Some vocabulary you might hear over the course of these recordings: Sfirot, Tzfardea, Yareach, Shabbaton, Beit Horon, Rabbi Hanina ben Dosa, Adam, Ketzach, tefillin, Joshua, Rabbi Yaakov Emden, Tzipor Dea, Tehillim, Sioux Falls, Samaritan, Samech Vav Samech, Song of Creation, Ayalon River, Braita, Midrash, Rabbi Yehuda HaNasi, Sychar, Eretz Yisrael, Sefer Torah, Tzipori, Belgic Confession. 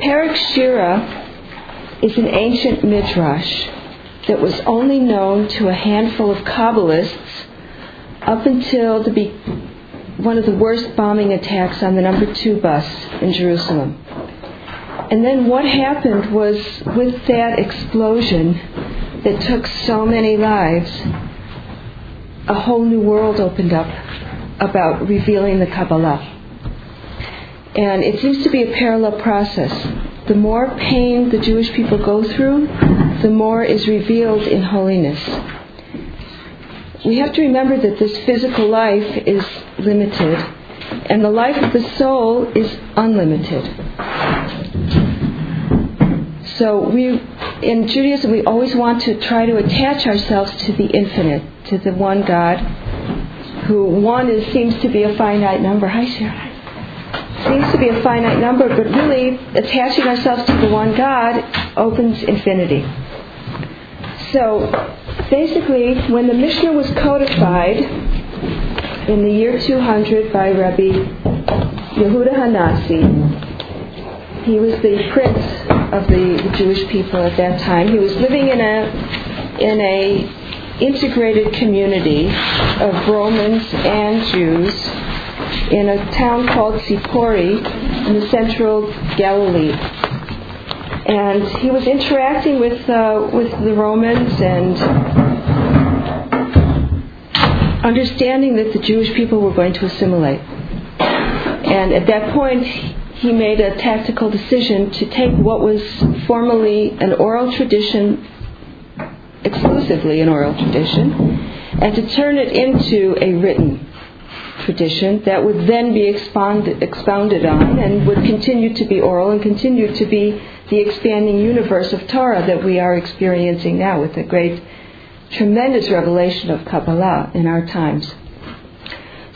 Perek Shira is an ancient midrash that was only known to a handful of Kabbalists up until one of the worst bombing attacks on the number 2 bus in Jerusalem. And then what happened was, with that explosion that took so many lives, a whole new world opened up about revealing the Kabbalah. And it seems to be a parallel process. The more pain the Jewish people go through, the more is revealed in holiness. We have to remember that this physical life is limited, and the life of the soul is unlimited. So in Judaism, we always want to try to attach ourselves to the infinite, to the one God, who seems to be a finite number. Hi, Sarah. Seems to be a finite number, but really attaching ourselves to the one God opens infinity. So basically, when the Mishnah was codified in the year 200 by Rabbi Yehuda HaNasi, he was the prince of the Jewish people at that time. He was living in a integrated community of Romans and Jews in a town called Tzipori in the central Galilee, and he was interacting with the Romans and understanding that the Jewish people were going to assimilate. And at that point, he made a tactical decision to take what was formerly an oral tradition, exclusively an oral tradition, and to turn it into a written tradition that would then be expounded on and would continue to be oral and continue to be the expanding universe of Torah that we are experiencing now with the great, tremendous revelation of Kabbalah in our times.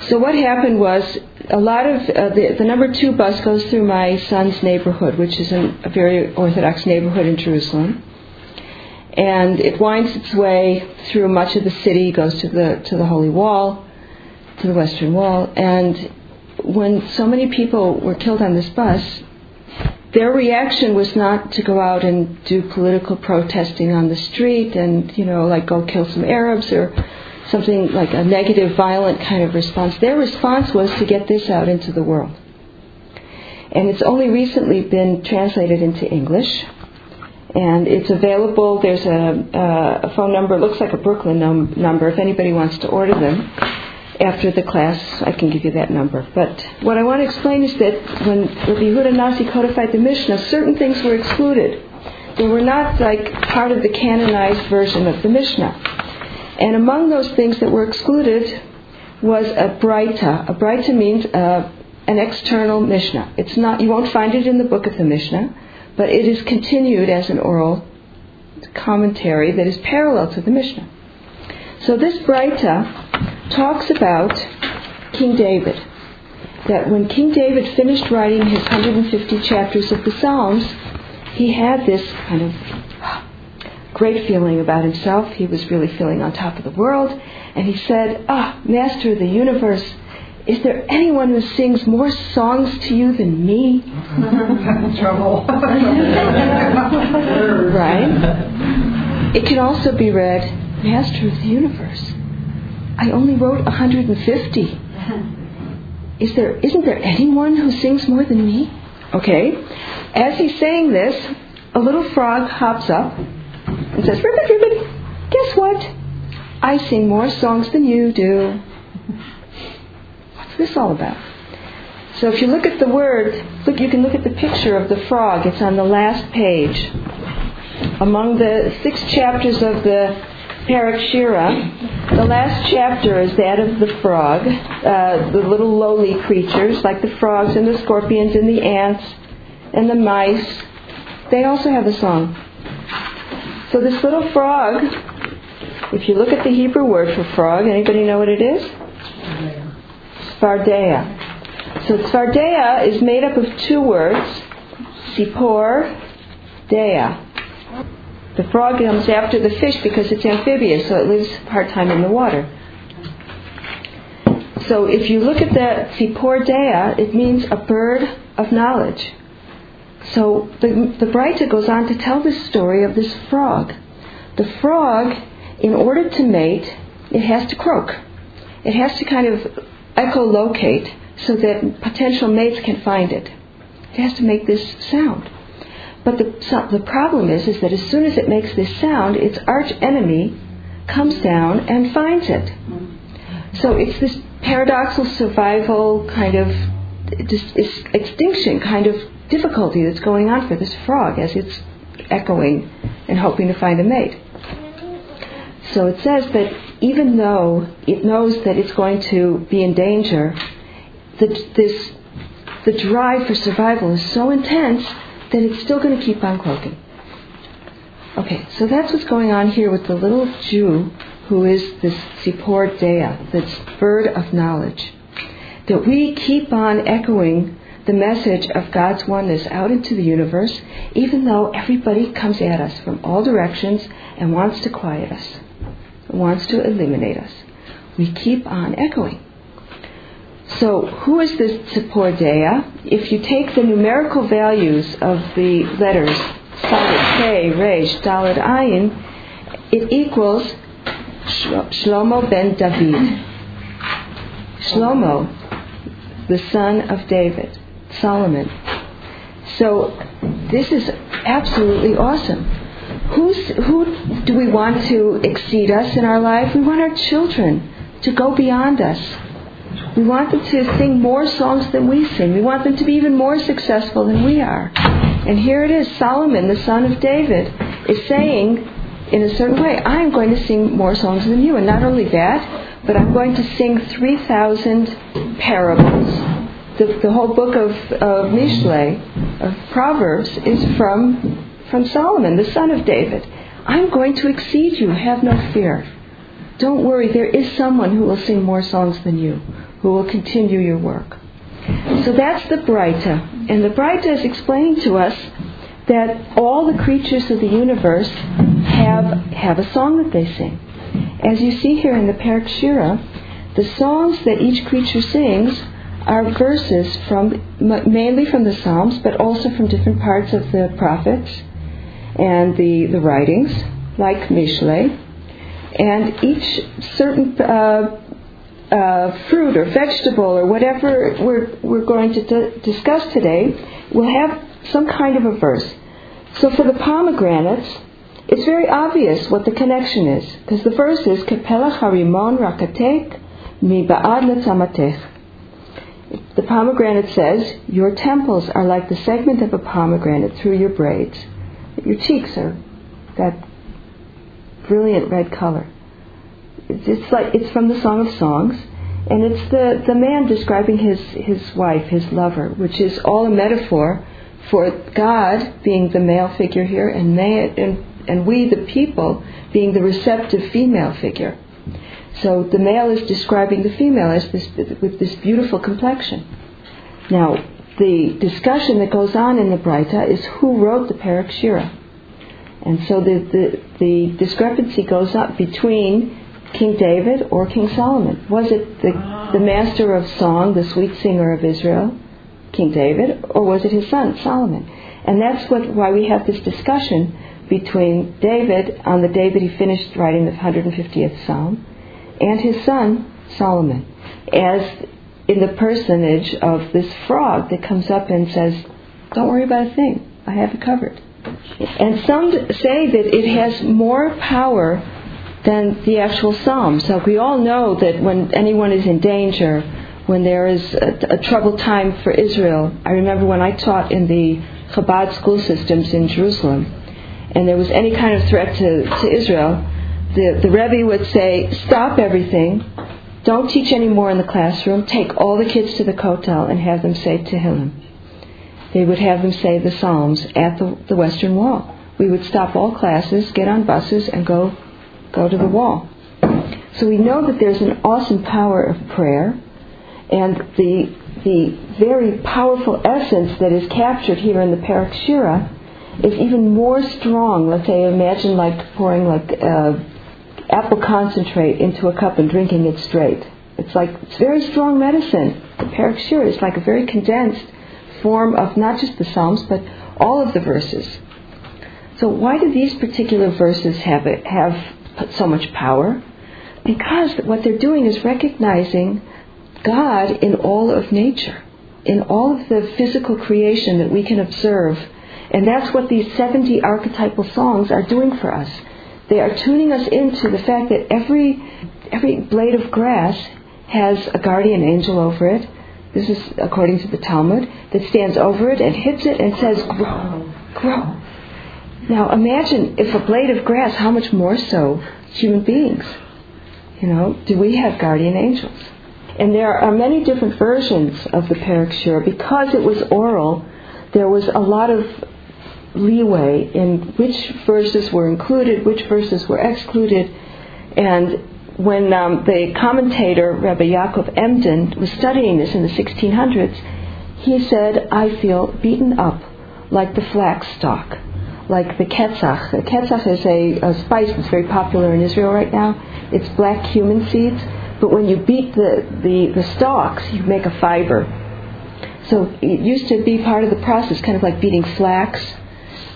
So what happened was, a lot of the number 2 bus goes through my son's neighborhood, which is a very Orthodox neighborhood in Jerusalem. And it winds its way through much of the city, goes to the Holy Wall, to the Western Wall. And when so many people were killed on this bus, their reaction was not to go out and do political protesting on the street and, go kill some Arabs or something like a negative, violent kind of response. Their response was to get this out into the world. And it's only recently been translated into English. And it's available. There's a phone number. It looks like a Brooklyn number. If anybody wants to order them after the class, I can give you that number. But what I want to explain is that when Rabbi Yehuda HaNasi codified the Mishnah, certain things were excluded. They were not part of the canonized version of the Mishnah. And among those things that were excluded was a Braita. A Braita means an external Mishnah. It's not. You won't find it in the book of the Mishnah, but it is continued as an oral commentary that is parallel to the Mishnah. So this Braita talks about King David, that when King David finished writing his 150 chapters of the Psalms, he had this kind of great feeling about himself. He was really feeling on top of the world, and he said, Master of the universe, is there anyone who sings more songs to you than me? Trouble. Right? It can also be read, Master of the universe, I only wrote 150. Isn't there anyone who sings more than me? Okay. As he's saying this, a little frog hops up and says, Ribbit, ribbit, guess what? I sing more songs than you do. This all about? So if you look at the word, you can look at the picture of the frog. It's on the last page. Among the 6 chapters of the Perek Shira, the last chapter is that of the frog, the little lowly creatures like the frogs and the scorpions and the ants and the mice. They also have a song. So this little frog, if you look at the Hebrew word for frog, anybody know what it is? Tzfardea. So tzfardea is made up of 2 words, tzipor, dea. The frog comes after the fish because it's amphibious, so it lives part-time in the water. So if you look at the tzipor dea, it means a bird of knowledge. So the Braita goes on to tell the story of this frog. The frog, in order to mate, it has to croak. It has to kind of echolocate so that potential mates can find it. It has to make this sound. But the problem is that as soon as it makes this sound, its arch enemy comes down and finds it. So it's this paradoxical survival kind of extinction kind of difficulty that's going on for this frog as it's echoing and hoping to find a mate. So it says that even though it knows that it's going to be in danger, the drive for survival is so intense that it's still going to keep on croaking. Okay, so that's what's going on here with the little Jew who is this Tzipor Dea, this bird of knowledge. That we keep on echoing the message of God's oneness out into the universe, even though everybody comes at us from all directions and wants to quiet us, wants to eliminate us. We keep on echoing. So who is this Tzipor Dea? If you take the numerical values of the letters Sadik, Kei, Reish, Daled, Ayin, it equals Shlomo ben David. Shlomo, the son of David, Solomon. So this is absolutely awesome. Who do we want to exceed us in our life? We want our children to go beyond us. We want them to sing more songs than we sing. We want them to be even more successful than we are. And here it is, Solomon, the son of David, is saying in a certain way, I'm going to sing more songs than you. And not only that, but I'm going to sing 3,000 parables. The whole book of Mishle, of Proverbs, is from Solomon, the son of David. I'm going to exceed you. Have no fear. Don't worry. There is someone who will sing more songs than you, who will continue your work. So that's the Braita. And the Braita is explaining to us that all the creatures of the universe have a song that they sing. As you see here in the Perek Shira, the songs that each creature sings are verses mainly from the Psalms, but also from different parts of the prophets and the writings, like Mishle. And each certain fruit or vegetable or whatever we're going to discuss today will have some kind of a verse. So for the pomegranates, it's very obvious what the connection is, because the verse is Kepelach harimon rakatek mi ba'ad letzamatech. The pomegranate says, your temples are like the segment of a pomegranate through your braids. Your cheeks are that brilliant red color. It's from the Song of Songs, and it's the man describing his wife, his lover, which is all a metaphor for God being the male figure here, and we, the people, being the receptive female figure. So the male is describing the female as this, with this beautiful complexion. Now, the discussion that goes on in the Braita is who wrote the Perek Shira. And so the discrepancy goes up between King David or King Solomon. Was it the master of song, the sweet singer of Israel, King David, or was it his son, Solomon? And that's why we have this discussion between David on the day that he finished writing the 150th Psalm, and his son, Solomon, as in the personage of this frog that comes up and says, don't worry about a thing, I have it covered. And some say that it has more power than the actual psalm. So we all know that when anyone is in danger, when there is a troubled time for Israel, I remember when I taught in the Chabad school systems in Jerusalem, and there was any kind of threat to Israel, the Rebbe would say, stop everything, don't teach any more in the classroom, take all the kids to the Kotel and have them say Tehillim. They would have them say the Psalms at the Western Wall. We would stop all classes, get on buses, and go to the wall. So we know that there's an awesome power of prayer, and the very powerful essence that is captured here in the Perek Shira is even more strong. Let's say, imagine like pouring apple concentrate into a cup and drinking it straight. It's very strong medicine. The Perek Shira is like a very condensed form of not just the Psalms, but all of the verses. So why do these particular verses have so much power? Because what they're doing is recognizing God in all of nature, in all of the physical creation that we can observe. And that's what these 70 archetypal songs are doing for us. They are tuning us into the fact that every blade of grass has a guardian angel over it. This is according to the Talmud, that stands over it and hits it and says, grow, grow. Now imagine if a blade of grass, how much more so human beings? You know, do we have guardian angels? And there are many different versions of the Perek Shira. Because it was oral, there was a lot of leeway in which verses were included, which verses were excluded. And when the commentator, Rabbi Yaakov Emden, was studying this in the 1600s, he said, I feel beaten up like the flax stalk, like the Ketzach. The Ketzach is a spice that's very popular in Israel right now. It's black cumin seeds. But when you beat the stalks, you make a fiber. So it used to be part of the process, kind of like beating flax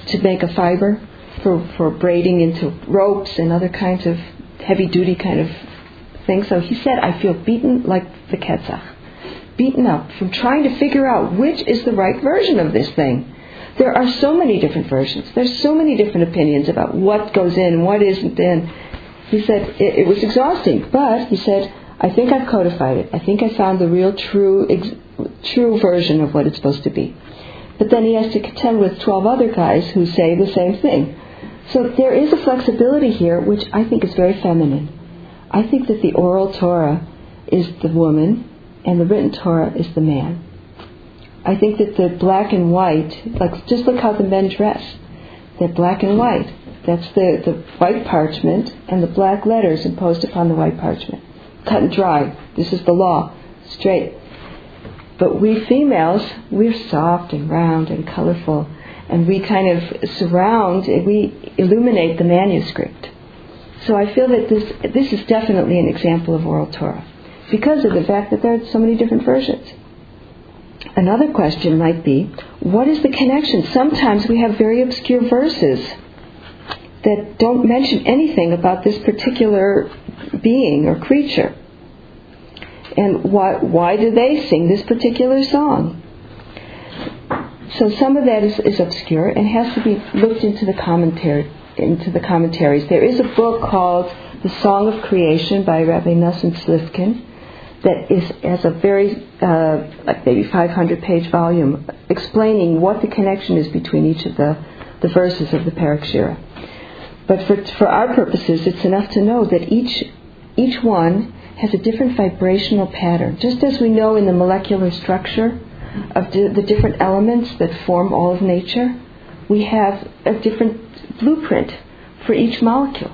to make a fiber for braiding into ropes and other kinds of heavy-duty kind of things. So he said, I feel beaten like the Ketzach, beaten up from trying to figure out which is the right version of this thing. There are so many different versions. There's so many different opinions about what goes in and what isn't in. He said, it was exhausting, but he said, I think I've codified it. I think I found the real true version of what it's supposed to be. But then he has to contend with 12 other guys who say the same thing. So there is a flexibility here, which I think is very feminine. I think that the oral Torah is the woman and the written Torah is the man. I think that the black and white, like just look how the men dress. They're black and white. That's the white parchment and the black letters imposed upon the white parchment. Cut and dry. This is the law. Straight. But we females, we're soft and round and colorful. And we kind of we illuminate the manuscript. So I feel that this is definitely an example of oral Torah, because of the fact that there are so many different versions. Another question might be, what is the connection? Sometimes we have very obscure verses that don't mention anything about this particular being or creature. And why do they sing this particular song? So some of that is obscure and has to be looked into the commentaries. There is a book called The Song of Creation by Rabbi Nosson Slifkin that has a very, maybe 500-page volume explaining what the connection is between each of the verses of the Perek Shira. But for our purposes, it's enough to know that each one has a different vibrational pattern. Just as we know in the molecular structure of the different elements that form all of nature, we have a different blueprint for each molecule.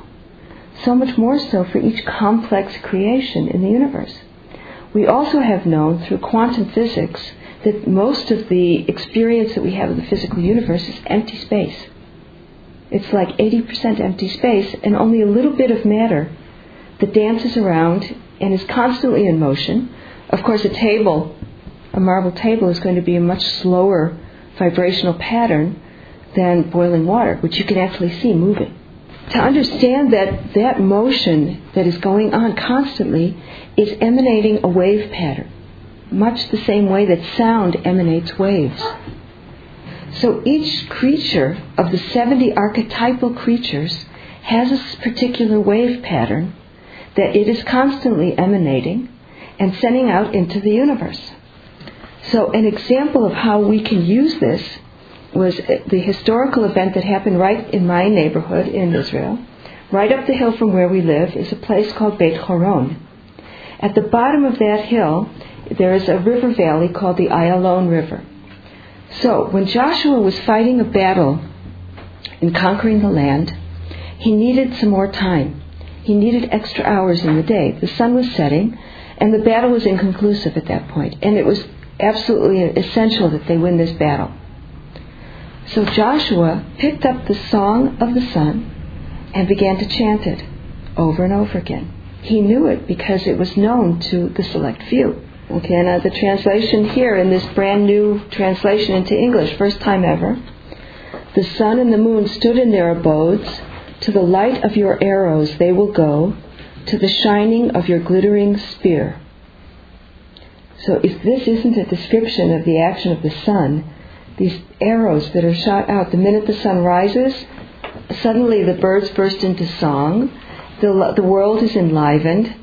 So much more so for each complex creation in the universe. We also have known through quantum physics that most of the experience that we have in the physical universe is empty space. It's like 80% empty space and only a little bit of matter that dances around and is constantly in motion. Of course, a marble table is going to be a much slower vibrational pattern than boiling water, which you can actually see moving. To understand that motion that is going on constantly is emanating a wave pattern, much the same way that sound emanates waves. So each creature of the 70 archetypal creatures has a particular wave pattern that it is constantly emanating and sending out into the universe. So an example of how we can use this was the historical event that happened right in my neighborhood in Israel. Right up the hill from where we live is a place called Beit Horon. At the bottom of that hill, there is a river valley called the Ayalon River. So, when Joshua was fighting a battle and conquering the land, he needed some more time. He needed extra hours in the day. The sun was setting, and the battle was inconclusive at that point. And it was absolutely essential that they win this battle. So Joshua picked up the Song of the Sun and began to chant it over and over again. He knew it because it was known to the select few. Okay, now the translation here in this brand new translation into English, first time ever, The sun and the moon stood in their abodes. To the light of your arrows they will go, to the shining of your glittering spear. So if this isn't a description of the action of the sun, these arrows that are shot out, the minute the sun rises, suddenly the birds burst into song, the world is enlivened,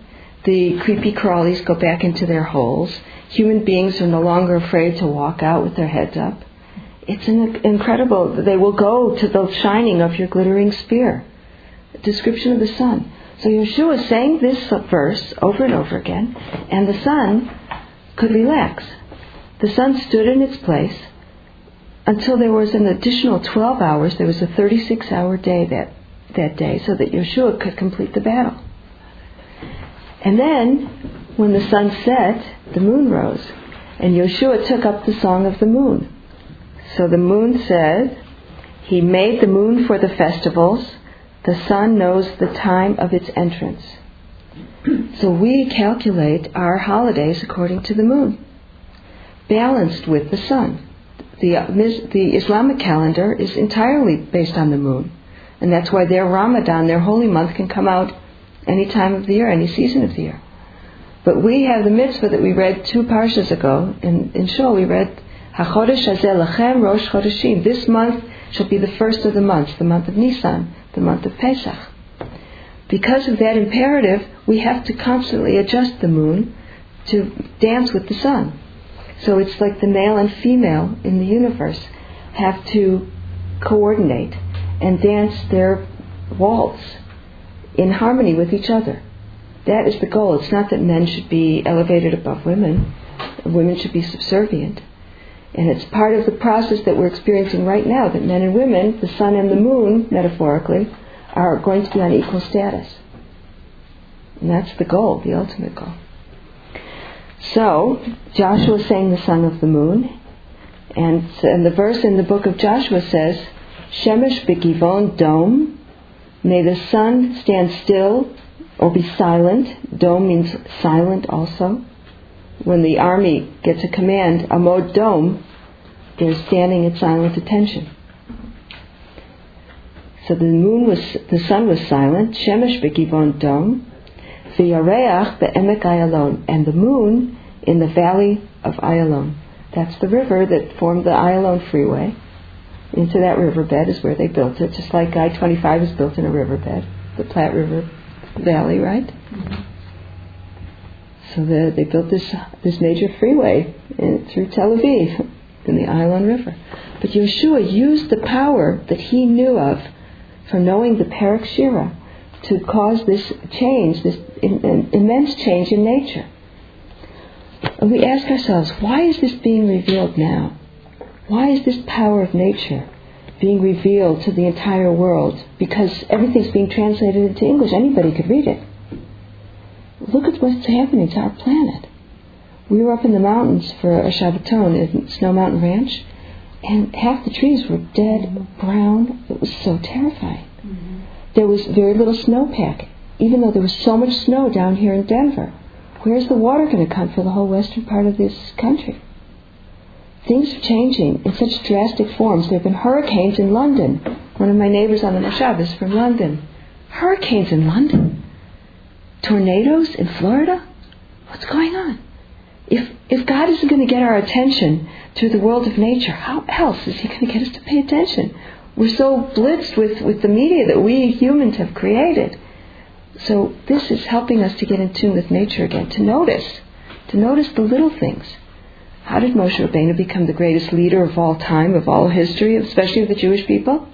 the creepy crawlies go back into their holes, human beings are no longer afraid to walk out with their heads up. It's incredible. They will go to the shining of your glittering spear. Description of the sun. So Yeshua is saying this verse over and over again, and the sun could relax. The sun stood in its place until there was an additional 12 hours. There was a 36-hour day that day, so that Yeshua could complete the battle. And then, when the sun set, the moon rose, and Yeshua took up the song of the moon. So the moon said, "He made the moon for the festivals. The sun knows the time of its entrance." So we calculate our holidays according to the moon, balanced with the sun. The Islamic calendar is entirely based on the moon, and that's why their Ramadan, their holy month, can come out any time of the year, any season of the year. But we have the mitzvah that we read 2 parshas ago. In Shul we read, HaChodesh Hazeh Lachem Rosh Chodeshim. This month shall be the first of the months, the month of Nisan, the month of Pesach. Because of that imperative, we have to constantly adjust the moon to dance with the sun. So it's like the male and female in the universe have to coordinate and dance their waltz in harmony with each other. That is the goal. It's not that men should be elevated above women. Women should be subservient. And it's part of the process that we're experiencing right now, that men and women, the sun and the moon, metaphorically, are going to be on equal status. And that's the goal, the ultimate goal. So, Joshua sang the song of the moon, and the verse in the book of Joshua says, Shemesh bikivon dom, may the sun stand still or be silent. Dom means silent also. When the army gets a command, Amod Dom, they're standing in silent attention. So the sun was silent. Shemesh b'kivon dom, the Yareach b'Emek Ayalon, and the moon in the valley of Ayalon. That's the river that formed the Ayalon freeway. Into that riverbed is where they built it, just like I-25 is built in a riverbed, the Platte River Valley, right? Mm-hmm. So they built this major freeway through Tel Aviv in the Ayalon River. But Yeshua used the power that he knew of from knowing the Perek Shira to cause this change, this immense change in nature. And we ask ourselves, why is this being revealed now? Why is this power of nature being revealed to the entire world? Because everything's being translated into English. Anybody could read it. Look at what's happening to our planet. We were up in the mountains for a Shabbaton at Snow Mountain Ranch, and half the trees were dead brown. It was so terrifying. Mm-hmm. There was very little snowpack, even though there was so much snow down here in Denver. Where's the water going to come for the whole western part of this country? Things are changing in such drastic forms. There have been hurricanes in London. One of my neighbors on the Moshav is from London. Hurricanes in London? Tornadoes in Florida? What's going on? If God isn't going to get our attention through the world of nature, how else is he going to get us to pay attention? We're so blitzed with the media that we humans have created. So this is helping us to get in tune with nature again, to notice the little things. How did Moshe Rabbeinu become the greatest leader of all time, of all history, especially of the Jewish people?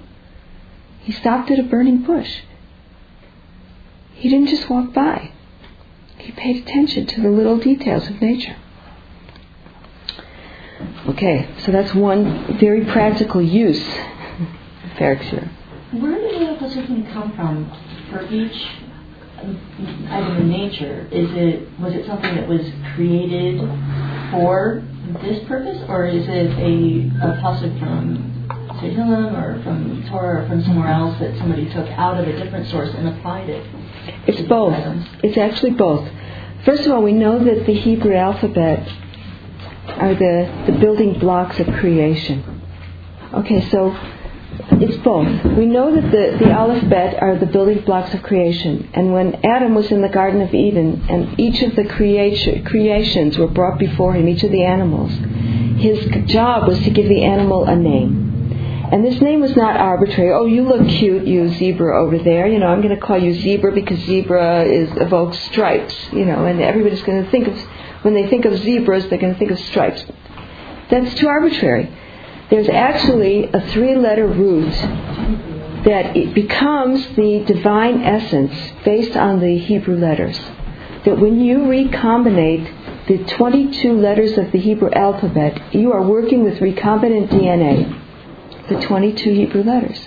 He stopped at a burning bush. He didn't just walk by. He paid attention to the little details of nature. Okay, so that's one very practical use of Perek Shira. Where did the position come from for each item in nature? Was it something that was created for this purpose, or is it a passage from Tehillim or from Torah or from somewhere else that somebody took out of a different source and applied it? It's both. It's actually both. First of all, we know that the Hebrew alphabet are the building blocks of creation. Okay, so both. We know that the Aleph-Bet are the building blocks of creation. And when Adam was in the Garden of Eden, and each of the creations were brought before him, each of the animals, his job was to give the animal a name. And this name was not arbitrary. Oh, you look cute, you zebra over there. You know, I'm going to call you zebra because zebra evokes stripes. You know, and everybody's going to think of, when they think of zebras, they're going to think of stripes. That's too arbitrary. There's actually a three-letter root that it becomes the divine essence based on the Hebrew letters. That when you recombinate the 22 letters of the Hebrew alphabet, you are working with recombinant DNA. The 22 Hebrew letters.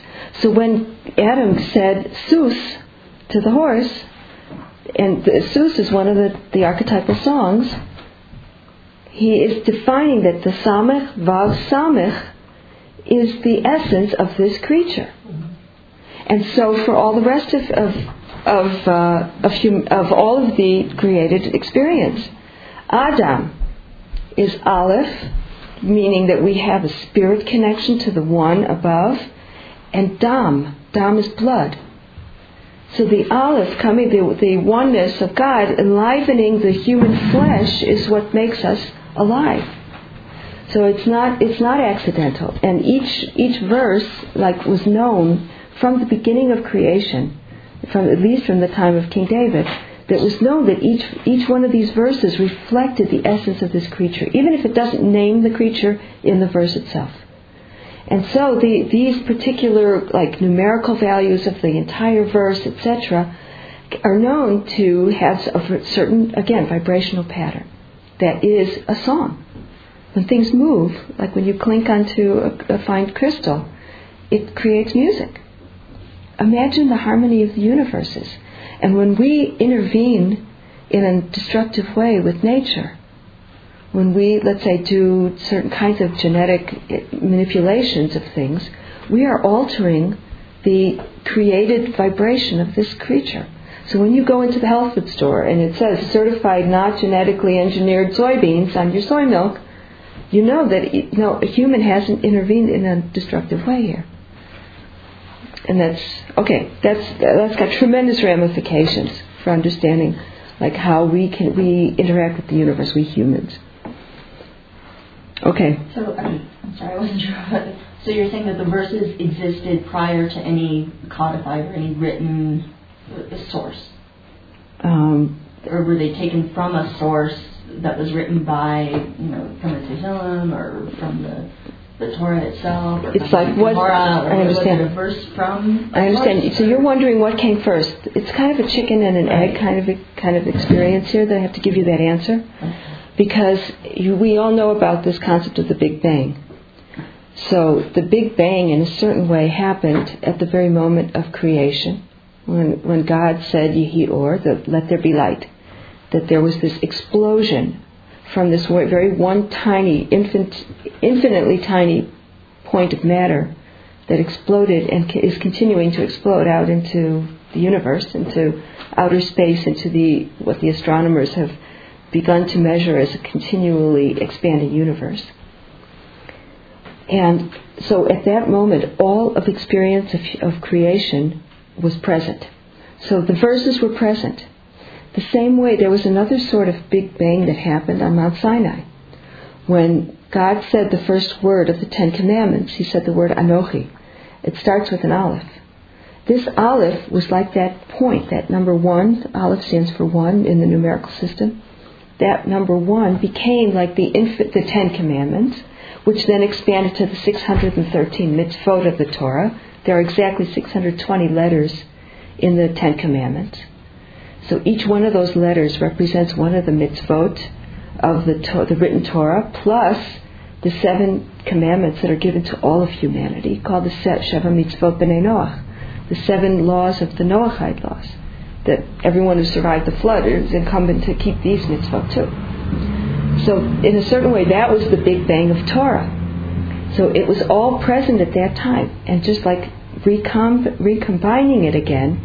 So when Adam said Sus to the horse, and Sus is one of the archetypal songs, he is defining that the Samech Vav Samech is the essence of this creature. And so for all the rest of all of the created experience, Adam is Aleph, meaning that we have a spirit connection to the one above, and Dam is blood. So the Aleph coming, the oneness of God enlivening the human flesh is what makes us alive. So it's not accidental. And each verse was known from the beginning of creation, at least from the time of King David. That was known that each one of these verses reflected the essence of this creature, even if it doesn't name the creature in the verse itself. And so these particular numerical values of the entire verse, etc., are known to have a certain, again, vibrational pattern that is a song. When things move, like when you clink onto a fine crystal, it creates music. Imagine the harmony of the universes. And when we intervene in a destructive way with nature, when we, let's say, do certain kinds of genetic manipulations of things, we are altering the created vibration of this creature. So when you go into the health food store and it says certified not genetically engineered soybeans on your soy milk, you know that a human hasn't intervened in a destructive way here. And that's got tremendous ramifications for understanding how we interact with the universe, we humans. Okay. So I'm sorry, I wasn't sure. So you're saying that the verses existed prior to any codified or any written source, or were they taken from a source that was written by from the Tehillim or from the Torah itself? It's what Torah, I understand. Was it a verse from? I understand. So you're wondering what came first. It's kind of a chicken and an egg kind of experience here that I have to give you that answer, because we all know about this concept of the Big Bang. So the Big Bang, in a certain way, happened at the very moment of creation, when God said Yehi-or, that let there be light, that there was this explosion from this very one tiny, infinitely tiny point of matter that exploded and is continuing to explode out into the universe, into outer space, into what the astronomers have begun to measure as a continually expanding universe. And so at that moment, all of experience of creation was present. So the verses were present. The same way, there was another sort of Big Bang that happened on Mount Sinai. When God said the first word of the Ten Commandments, he said the word Anochi. It starts with an Aleph. This Aleph was like that point, that number one. Aleph stands for one in the numerical system. That number one became like the Ten Commandments, which then expanded to the 613 mitzvot of the Torah. There are exactly 620 letters in the Ten Commandments. So each one of those letters represents one of the mitzvot of the written Torah, plus the seven commandments that are given to all of humanity, called the Sheva Mitzvot B'nei Noach, the seven laws of the Noachide laws, that everyone who survived the flood is incumbent to keep these mitzvot too. So in a certain way, that was the Big Bang of Torah. So it was all present at that time, and just like recombining it again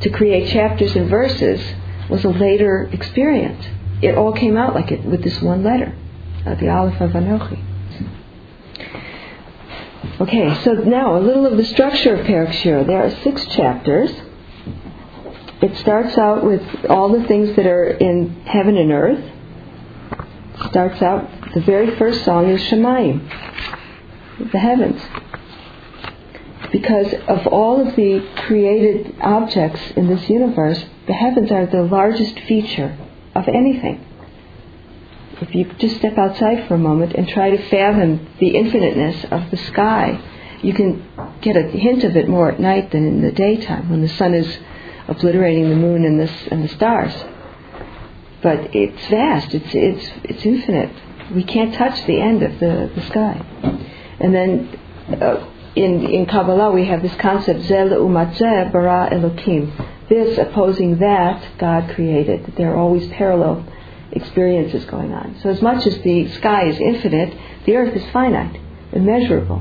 to create chapters and verses was a later experience. It all came out with this one letter, the Aleph of Anochi. Okay, so now a little of the structure of Perek Shira. There are 6 chapters. It starts out with all the things that are in heaven and earth. It starts out, the very first song is Shemayim, the heavens. Because of all of the created objects in this universe, the heavens are the largest feature of anything. If you just step outside for a moment and try to fathom the infiniteness of the sky, you can get a hint of it more at night than in the daytime when the sun is obliterating the moon and the stars. But it's vast. It's infinite. We can't touch the end of the sky. And then in Kabbalah we have this concept, Zeh le'umat zeh bara Elokim. This opposing that, God created. There are always parallel experiences going on. So as much as the sky is infinite, the earth is finite, immeasurable.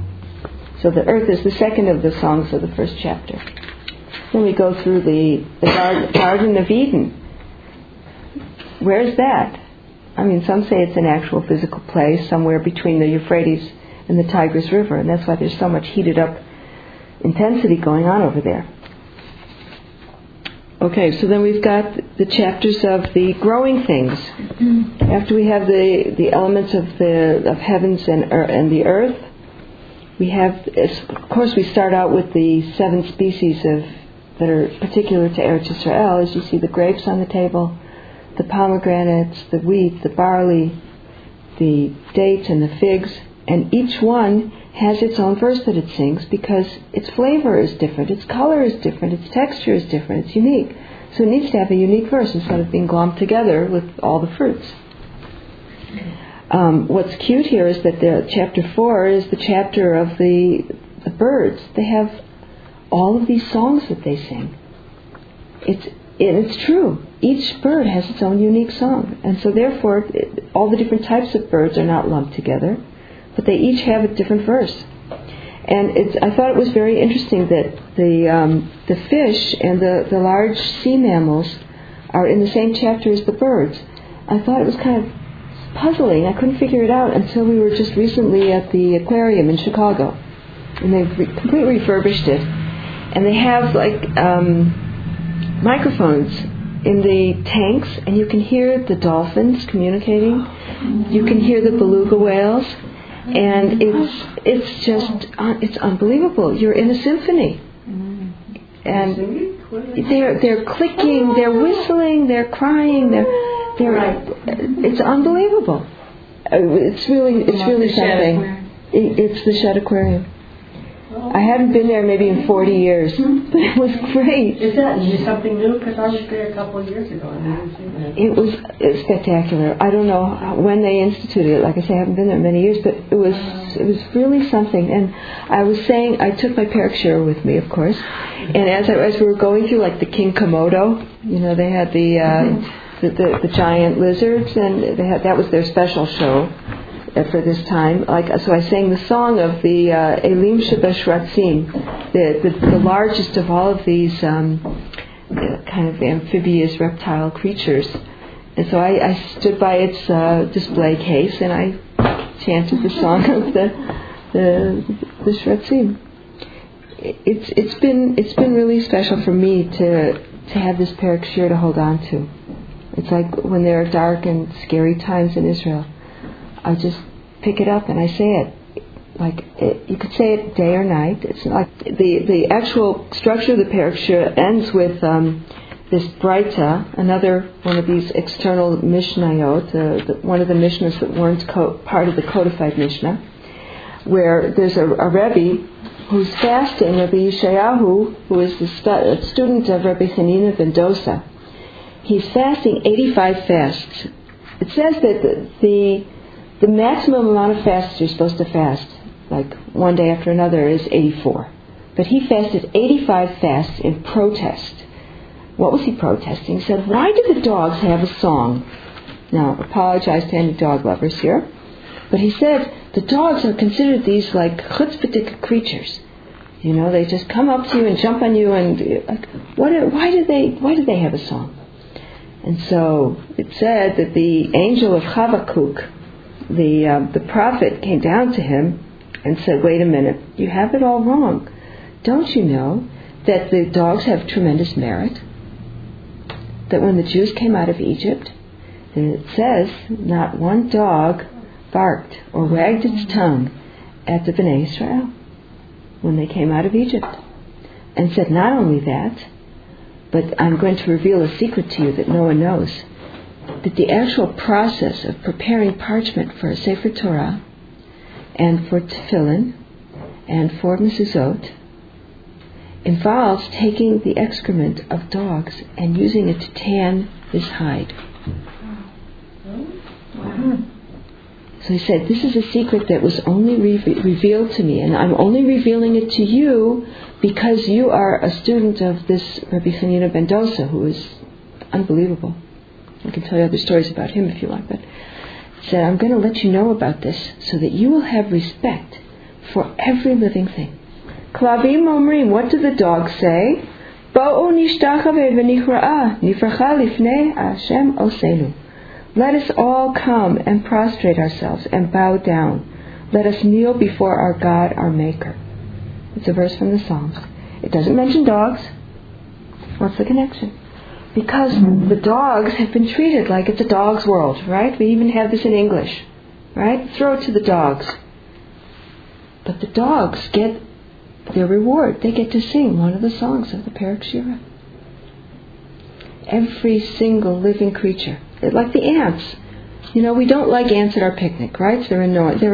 So the earth is the second of the songs of the first chapter. Then we go through the Garden of Eden. Where is that? I mean, some say it's an actual physical place somewhere between the Euphrates and the Tigris River, and that's why there's so much heated up intensity going on over there. Okay, so then we've got the chapters of the growing things. After we have the elements of heavens and the earth, we have, of course, we start out with the 7 species that are particular to Eretz Yisrael. As you see, the grapes on the table, the pomegranates, the wheat, the barley, the dates, and the figs, and each one has its own verse that it sings because its flavor is different, its color is different, its texture is different, it's unique. So it needs to have a unique verse instead of being glommed together with all the fruits. What's cute here is that the chapter 4 is the chapter of the birds. They have all of these songs that they sing. It's true. Each bird has its own unique song. And so therefore, all the different types of birds are not lumped together, but they each have a different verse. And I thought it was very interesting that the fish and the large sea mammals are in the same chapter as the birds. I thought it was kind of puzzling. I couldn't figure it out until we were just recently at the aquarium in Chicago. And they've completely refurbished it. And they have microphones in the tanks, and you can hear the dolphins communicating. You can hear the beluga whales. And it's just, it's unbelievable. You're in a symphony. And they're clicking, they're whistling, they're crying, it's unbelievable. It's really something. It's the Shedd Aquarium. I haven't been there maybe in 40 years, but it was great. Is that something new? Because I was there a couple of years ago and I haven't seen that. It was spectacular. I don't know when they instituted it. Like I say, I haven't been there many years, but it was really something. And I was saying, I took my Perek Shira with me, of course. And as we were going through, like the King Komodo, they had the giant lizards, and that was their special show for this time. So I sang the song of the Elim Shebeshratzim, the largest of all of these kind of amphibious reptile creatures. And so I stood by its display case and I chanted the song of the Shratzim. It's been really special for me to have this Perek Shira to hold on to. It's like when there are dark and scary times in Israel, I just pick it up and I say it. You could say it day or night. It's like the actual structure of the Perek Shira ends with this Braita, another one of these external Mishnayot, one of the Mishnahs that weren't part of the codified Mishnah, where there's a Rebbe who's fasting, Rabbi Yeshayahu, who is the student of Rabbi Hanina ben Dosa. He's fasting 85 fasts. It says that the maximum amount of fasts you're supposed to fast, like one day after another, is 84. But he fasted 85 fasts in protest. What was he protesting? He said, why do the dogs have a song? Now, apologize to any dog lovers here. But he said, the dogs are considered these like chutzpahdik creatures. They just come up to you and jump on you and why do they have a song? And so it said that the angel of Habakkuk, the prophet, came down to him and said, wait a minute, you have it all wrong. Don't you know that the dogs have tremendous merit? That when the Jews came out of Egypt, and it says not one dog barked or wagged its tongue at the Bnei Israel when they came out of Egypt. And said, not only that, but I'm going to reveal a secret to you that no one knows, that the actual process of preparing parchment for a Sefer Torah and for Tefillin and for Mezuzot involves taking the excrement of dogs and using it to tan this hide. Wow. So he said, this is a secret that was only revealed to me, and I'm only revealing it to you because you are a student of this Rabbi Hanina ben Dosa, who is unbelievable. I can tell you other stories about him if you like, but he said, I'm going to let you know about this so that you will have respect for every living thing. Klavim omrim, what do the dogs say? Bo'u nishtachave v'nichra'ah, nifracha lifnei Hashem osenu. Let us all come and prostrate ourselves and bow down. Let us kneel before our God, our Maker. It's a verse from the Psalms. It doesn't mention dogs. What's the connection? Because the dogs have been treated like it's a dog's world, right? We even have this in English, right? Throw it to the dogs. But the dogs get their reward. They get to sing one of the songs of the Perek Shira. Every single living creature. They're like the ants. You know, we don't like ants at our picnic, right? So they're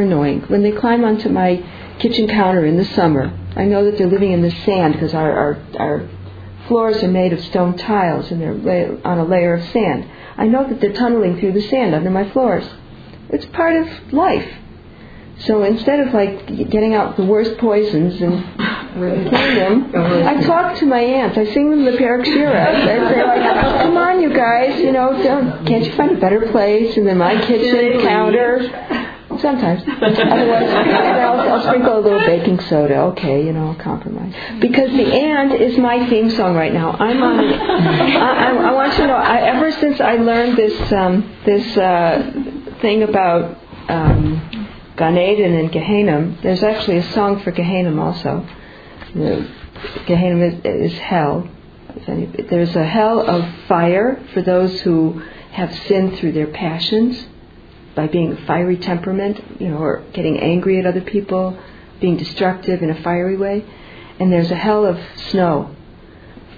annoying. When they climb onto my kitchen counter in the summer, I know that they're living in the sand because our floors are made of stone tiles and they're on a layer of sand. I know that they're tunneling through the sand under my floors. It's part of life. So instead of like getting out the worst poisons and killing them, I talk to my ants. I sing them the Perek Shira. I say, like, come on, you guys, you know, can't you find a better place? And then my kitchen counter. Sometimes. Otherwise, I'll sprinkle a little baking soda. Okay, you know, I'll compromise. Because the ant is my theme song right now. I want you to know, ever since I learned this thing about Gan Eden and Gehenom, there's actually a song for Gehenom also. Gehenom is hell. There's a hell of fire for those who have sinned through their passions, by being a fiery temperament, you know, or getting angry at other people, being destructive in a fiery way. And there's a hell of snow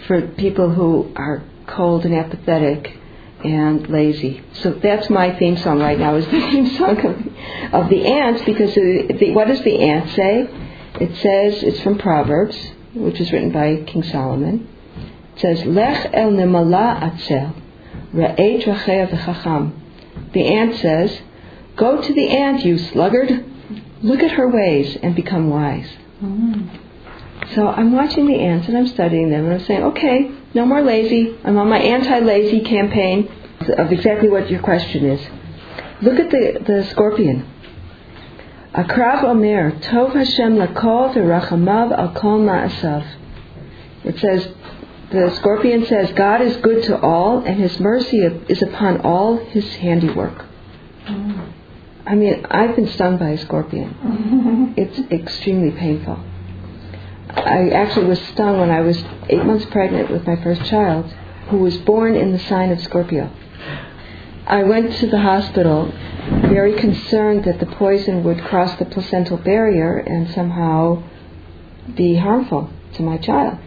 for people who are cold and apathetic and lazy. So that's my theme song right now, is the theme song of the ants, because what does the ant say? It says, it's from Proverbs, which is written by King Solomon. It says, Lech el nemala atzel, re'e trachea v'chacham. The ant says, go to the ant, you sluggard. Look at her ways and become wise. Mm. So I'm watching the ants and I'm studying them and I'm saying, okay, no more lazy. I'm on my anti-lazy campaign of exactly what your question is. Look at the scorpion. Akrav omer, tov Hashem lakol v'rachamav al kol ma'asav. It says, the scorpion says, God is good to all, and His mercy is upon all His handiwork. Oh. I mean, I've been stung by a scorpion. It's extremely painful. I actually was stung when I was 8 months pregnant with my first child, who was born in the sign of Scorpio. I went to the hospital very concerned that the poison would cross the placental barrier and somehow be harmful to my child.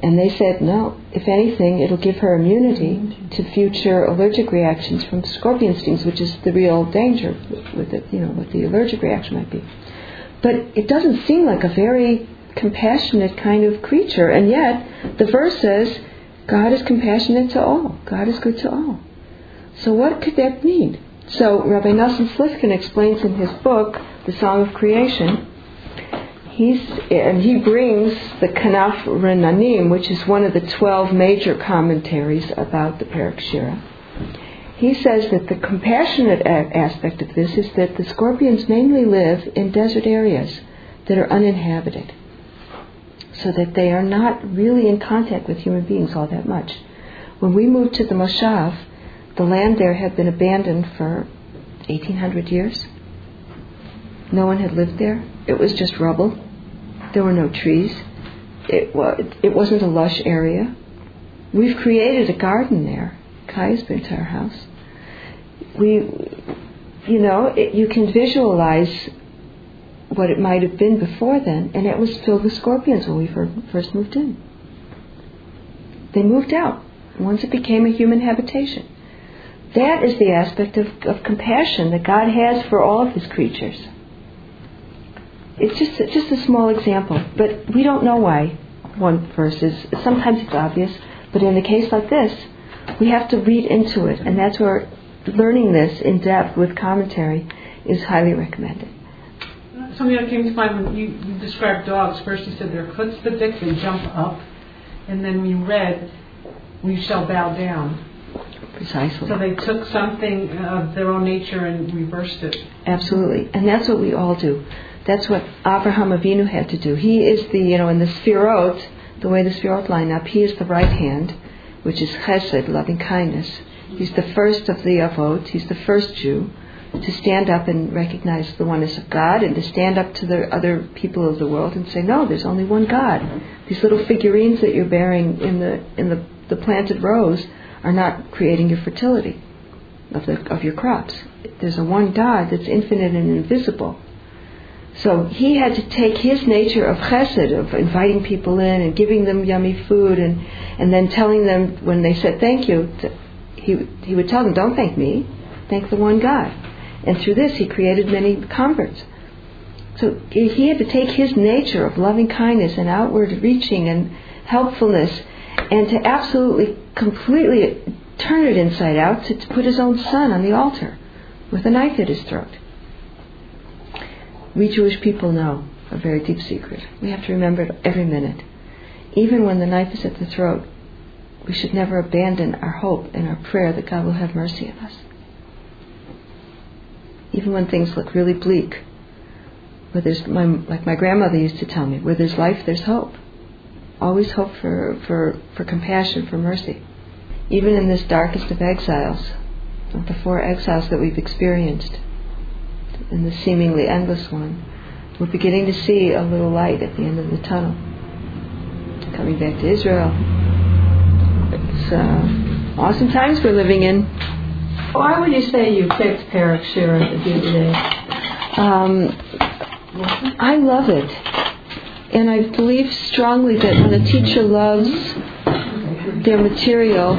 And they said, no, if anything, it'll give her immunity to future allergic reactions from scorpion stings, which is the real danger with it, you know, what the allergic reaction might be. But it doesn't seem like a very compassionate kind of creature, and yet the verse says, God is compassionate to all. God is good to all. So what could that mean? So Rabbi Nosson Slifkin explains in his book, The Song of Creation, he brings the Kanaf Renanim, which is one of the 12 major commentaries about the Perek Shira. He says that the compassionate aspect of this is that the scorpions mainly live in desert areas that are uninhabited, so that they are not really in contact with human beings all that much. When we moved to the Moshav, the land there had been abandoned for 1,800 years. No one had lived there. It was just rubble. There were no trees. It wasn't a lush area. We've created a garden there. Kai has been to our house. You can visualize what it might have been before then, and it was filled with scorpions when we first moved in. They moved out once it became a human habitation. That is the aspect of compassion that God has for all of his creatures. It's just a small example, but we don't know why one verse is. Sometimes it's obvious, but in a case like this, we have to read into it, and that's where learning this in depth with commentary is highly recommended. Something that came to mind when you described dogs. First you said they're chutzpahdik, they jump up, and then we read, we shall bow down. Precisely. So they took something of their own nature and reversed it. Absolutely. And that's what we all do. That's what Avraham Avinu had to do. He is the, in the Sfirot, the way the Sfirot line up, he is the right hand, which is Chesed, loving kindness. He's the first of the Avot. He's the first Jew to stand up and recognize the oneness of God, and to stand up to the other people of the world and say, no, there's only one God. These little figurines that you're bearing in the planted rows are not creating your fertility of your crops. There's a one God that's infinite and invisible. So he had to take his nature of chesed, of inviting people in and giving them yummy food, and then telling them when they said thank you, he would tell them, don't thank me, thank the one God. And through this he created many converts. So he had to take his nature of loving kindness and outward reaching and helpfulness, and to absolutely, completely turn it inside out, to put his own son on the altar with a knife at his throat. We Jewish people know a very deep secret. We have to remember it every minute. Even when the knife is at the throat, we should never abandon our hope and our prayer that God will have mercy on us. Even when things look really bleak, where there's, like my grandmother used to tell me, where there's life, there's hope. Always hope for compassion, for mercy. Even in this darkest of exiles, of the 4 exiles that we've experienced, and the seemingly endless one, we're beginning to see a little light at the end of the tunnel. Coming back to Israel. It's awesome times we're living in. Why would you say you picked Perek Shira to do today? I love it. And I believe strongly that when a teacher loves their material,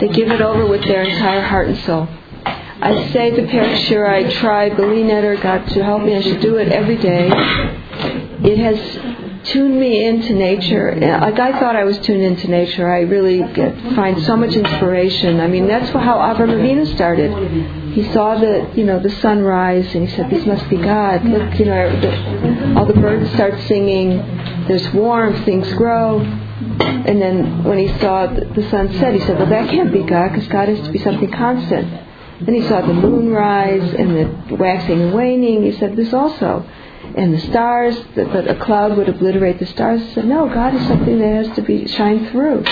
they give it over with their entire heart and soul. I say the Perek Shira, I try, Berlin Netter got to help me, I should do it every day. It has tuned me into nature. Like I thought I was tuned into nature. I really find so much inspiration. I mean, that's how Avraham Avinu started. He saw the sunrise, and he said, "This must be God. Look, all the birds start singing. There's warmth, things grow." And then when he saw the sunset, he said, "Well, that can't be God, because God has to be something constant." Then he saw the moon rise and the waxing and waning. He said, "This also." And the stars, but a cloud would obliterate the stars. He said, "No, God is something that has to be shine through."